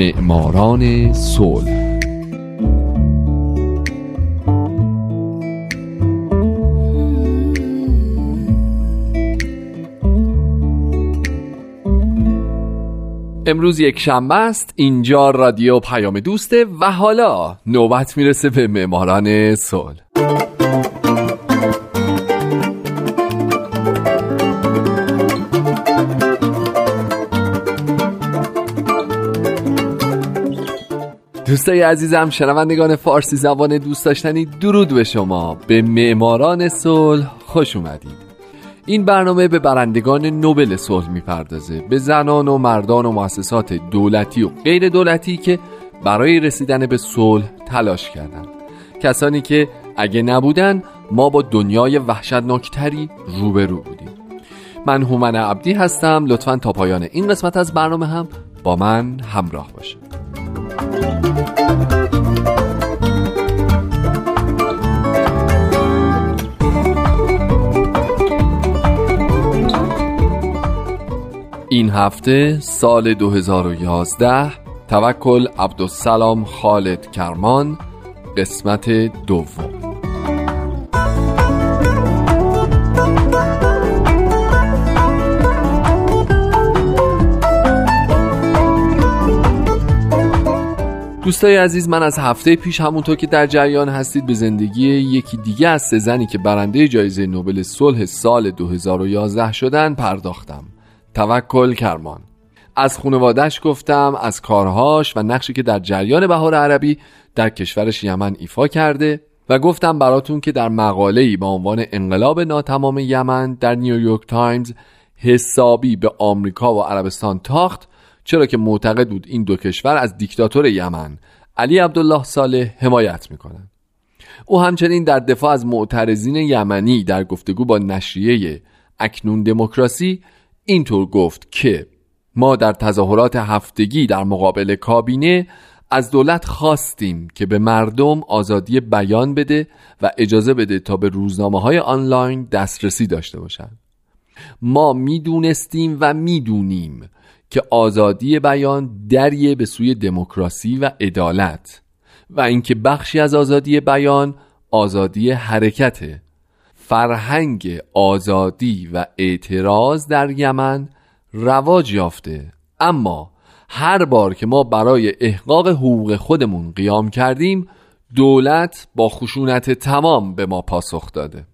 معماران صلح. امروز یک شنبه است، اینجا رادیو پیام دوسته و حالا نوبت میرسه به معماران صلح. دوستای عزیزم، شنوندگان فارسی زبان دوست داشتنی، درود به شما. به معماران صلح خوش اومدید. این برنامه به برندگان نوبل صلح میپردازه، به زنان و مردان و مؤسسات دولتی و غیر دولتی که برای رسیدن به صلح تلاش کردند، کسانی که اگه نبودن ما با دنیای وحشتناکتری روبرو بودیم. من هومن عبدی هستم. لطفاً تا پایان این قسمت از برنامه هم با من همراه باشید. این هفته سال 2011، توکل عبدالسلام خالد کرمان، قسمت دوم. دوستای عزیز، من از هفته پیش، همونطور که در جریان هستید، به زندگی یکی دیگه از سه زنی که برنده جایزه نوبل صلح سال 2011 شدن پرداختم. توکل کرمان، از خانواده‌اش گفتم، از کارهاش و نقشی که در جریان بهار عربی در کشورش یمن ایفا کرده و گفتم براتون که در مقاله‌ای با عنوان انقلاب ناتمام یمن در نیویورک تایمز حسابی به آمریکا و عربستان تاخت، چرا که معتقد بود این دو کشور از دیکتاتور یمن علی عبدالله صالح حمایت میکنن. او همچنین در دفاع از معترضین یمنی در گفتگو با نشریه اکنون دموکراسی اینطور گفت که ما در تظاهرات هفتگی در مقابل کابینه از دولت خواستیم که به مردم آزادی بیان بده و اجازه بده تا به روزنامه‌های آنلاین دسترسی داشته باشند. ما میدونستیم و میدونیم که آزادی بیان دریه به سوی دموکراسی و عدالت و اینکه بخشی از آزادی بیان آزادی حرکته. فرهنگ آزادی و اعتراض در یمن رواج یافته، اما هر بار که ما برای احقاق حقوق خودمون قیام کردیم، دولت با خشونت تمام به ما پاسخ داده.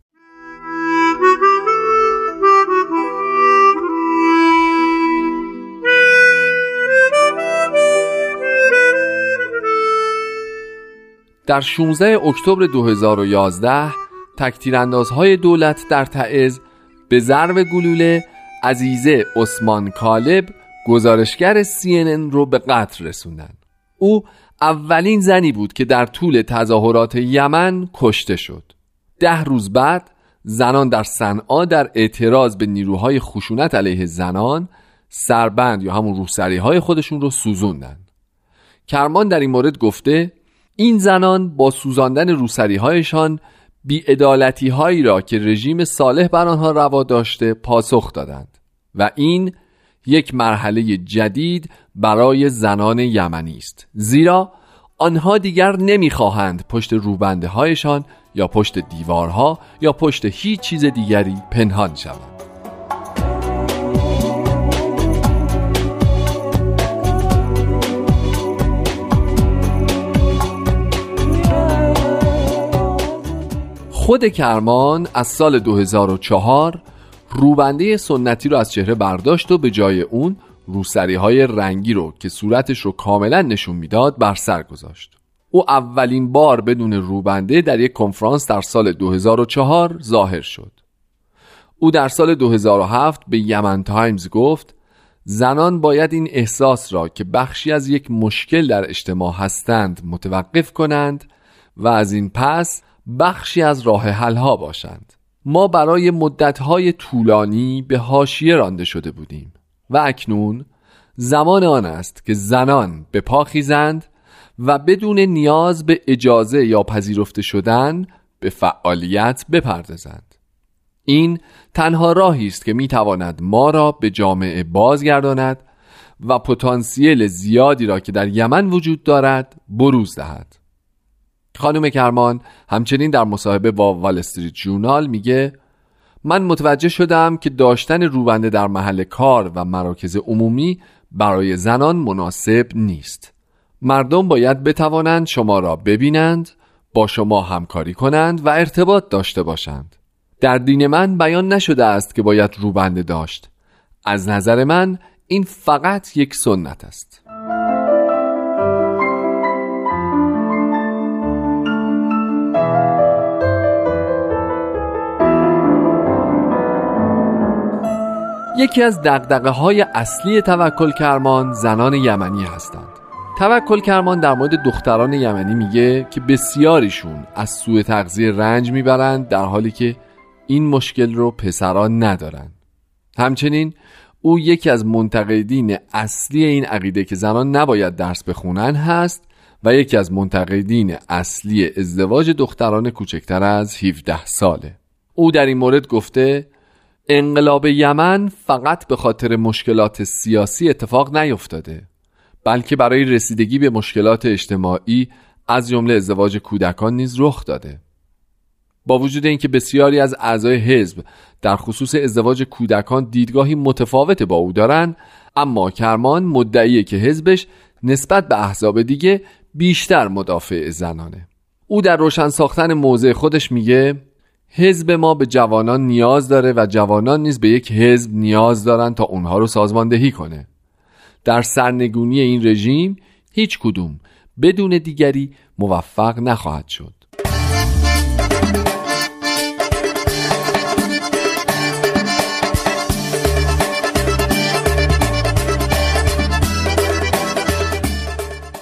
در 16 اکتبر 2011 تک‌تیراندازهای دولت در تعز به ضرب گلوله عزیزه عثمان کالب، گزارشگر CNN، رو به قتل رسوندن. او اولین زنی بود که در طول تظاهرات یمن کشته شد. 10 روز بعد زنان در صنعا در اعتراض به نیروهای خشونت علیه زنان سربند یا همون روسری‌های خودشون رو سوزوندن. کرمان در این مورد گفته این زنان با سوزاندن روسری‌هایشان بی‌عدالتی هایی را که رژیم صالح بر آنها روا داشته پاسخ دادند و این یک مرحله جدید برای زنان یمنی است، زیرا آنها دیگر نمیخواهند پشت روبنده هایشان یا پشت دیوارها یا پشت هیچ چیز دیگری پنهان شوند. خود کرمان از سال 2004 روبنده سنتی رو از چهره برداشت و به جای اون روسری‌های رنگی رو که صورتش رو کاملا نشون میداد بر سر گذاشت. او اولین بار بدون روبنده در یک کنفرانس در سال 2004 ظاهر شد. او در سال 2007 به یمن تایمز گفت زنان باید این احساس را که بخشی از یک مشکل در اجتماع هستند متوقف کنند و از این پس بخشی از راه حل‌ها باشند. ما برای مدت‌های طولانی به حاشیه رانده شده بودیم و اکنون زمان آن است که زنان به پا خیزند و بدون نیاز به اجازه یا پذیرفته شدن به فعالیت بپردازند. این تنها راهی است که می‌تواند ما را به جامعه بازگرداند و پتانسیل زیادی را که در یمن وجود دارد بروز دهد. خانم کرمان همچنین در مصاحبه با وال استریت ژورنال میگه من متوجه شدم که داشتن روبنده در محل کار و مراکز عمومی برای زنان مناسب نیست. مردم باید بتوانند شما را ببینند، با شما همکاری کنند و ارتباط داشته باشند. در دین من بیان نشده است که باید روبنده داشت. از نظر من این فقط یک سنت است. یکی از دغدغه‌های اصلی توکل کرمان زنان یمنی هستند. توکل کرمان در مورد دختران یمنی میگه که بسیاریشون از سوء تغذیه رنج میبرند، در حالی که این مشکل رو پسران ندارن. همچنین او یکی از منتقدین اصلی این عقیده که زنان نباید درس بخونن هست و یکی از منتقدین اصلی ازدواج دختران کوچکتر از 17 ساله. او در این مورد گفته انقلاب یمن فقط به خاطر مشکلات سیاسی اتفاق نیفتاده، بلکه برای رسیدگی به مشکلات اجتماعی از جمله ازدواج کودکان نیز رخ داده. با وجود اینکه بسیاری از اعضای حزب در خصوص ازدواج کودکان دیدگاهی متفاوت با او دارند، اما کرمان مدعیه که حزبش نسبت به احزاب دیگه بیشتر مدافع زنانه. او در روشن ساختن موضع خودش میگه حزب ما به جوانان نیاز داره و جوانان نیز به یک حزب نیاز دارن تا اونها رو سازماندهی کنه. در سرنگونی این رژیم هیچ کدوم بدون دیگری موفق نخواهد شد.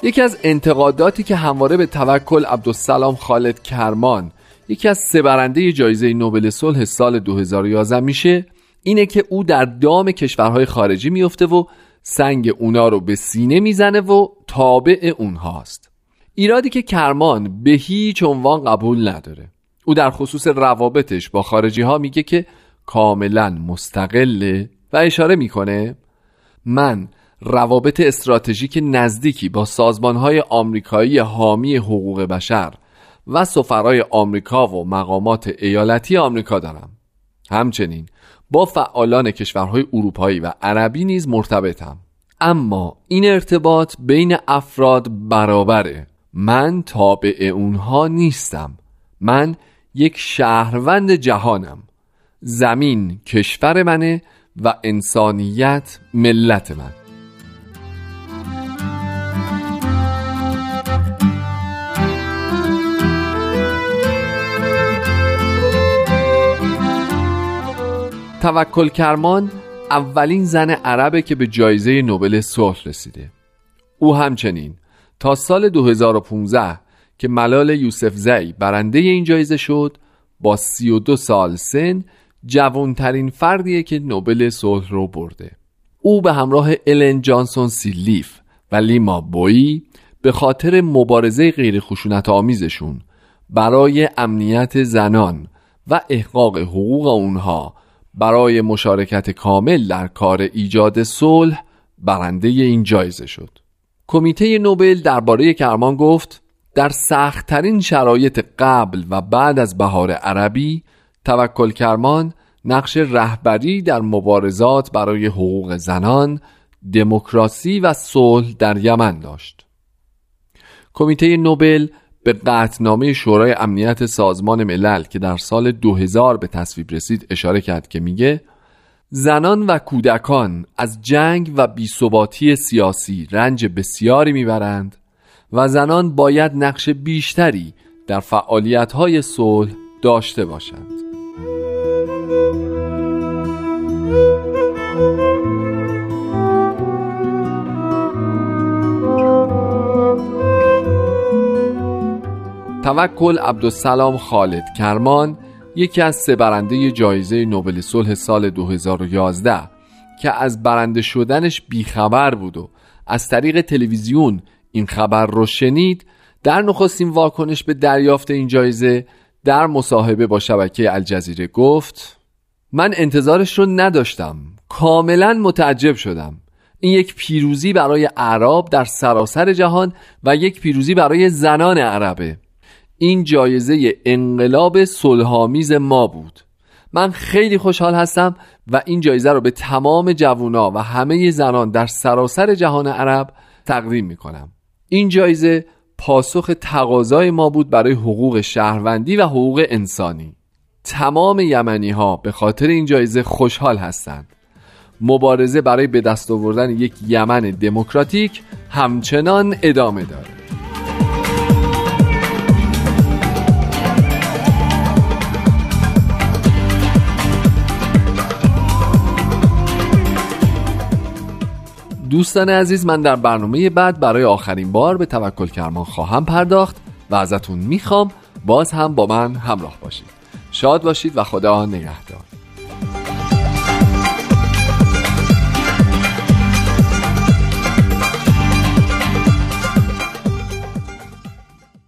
یکی از انتقاداتی که همواره به توکل عبدالسلام خالد کرمان، یکی از سه برنده جایزه نوبل صلح سال 2011 میشه، اینه که او در دام کشورهای خارجی میفته و سنگ اونا رو به سینه میزنه و تابع اونهاست. ایرادی که کرمان به هیچ عنوان قبول نداره. او در خصوص روابطش با خارجی ها میگه که کاملا مستقله و اشاره میکنه من روابط استراتژیک نزدیکی با سازمانهای آمریکایی حامی حقوق بشر و سفرای آمریکا و مقامات ایالتی آمریکا دارم. همچنین با فعالان کشورهای اروپایی و عربی نیز مرتبطم، اما این ارتباط بین افراد برابره. من تابع اونها نیستم. من یک شهروند جهانم. زمین کشور منه و انسانیت ملت من. توکل کرمان اولین زن عربه که به جایزه نوبل صلح رسیده. او همچنین تا سال 2015 که ملال یوسف زی برنده این جایزه شد، با 32 سال سن جوانترین فردیه که نوبل صلح رو برده. او به همراه الین جانسون سیلیف و لیما بایی به خاطر مبارزه غیر خشونت آمیزشون برای امنیت زنان و احقاق حقوق اونها برای مشارکت کامل در کار ایجاد صلح برنده این جایزه شد. کمیته نوبل درباره کرمان گفت در سخت‌ترین شرایط قبل و بعد از بهار عربی، توکل کرمان نقش رهبری در مبارزات برای حقوق زنان، دموکراسی و صلح در یمن داشت. کمیته نوبل به قطعنامه شورای امنیت سازمان ملل که در سال 2000 به تصویب رسید اشاره کرد که میگه زنان و کودکان از جنگ و بی‌ثباتی سیاسی رنج بسیاری میبرند و زنان باید نقش بیشتری در فعالیت‌های صلح داشته باشند. توکل عبدالسلام خالد کرمان یکی از سه برنده جایزه نوبل صلح سال 2011 که از برنده شدنش بیخبر بود و از طریق تلویزیون این خبر رو شنید، در نخستین واکنش به دریافت این جایزه در مصاحبه با شبکه الجزیره گفت من انتظارش رو نداشتم. کاملا متعجب شدم. این یک پیروزی برای عرب در سراسر جهان و یک پیروزی برای زنان عربه. این جایزه انقلاب صلح‌آمیز ما بود. من خیلی خوشحال هستم و این جایزه رو به تمام جوونا و همه زنان در سراسر جهان عرب تقدیم میکنم. این جایزه پاسخ تقاضای ما بود برای حقوق شهروندی و حقوق انسانی. تمام یمنی ها به خاطر این جایزه خوشحال هستند. مبارزه برای به دست آوردن یک یمن دموکراتیک همچنان ادامه دارد. دوستان عزیز، من در برنامه بعد برای آخرین بار به توکل کرمان خواهم پرداخت و ازتون میخوام باز هم با من همراه باشید. شاد باشید و خدا نگهدار.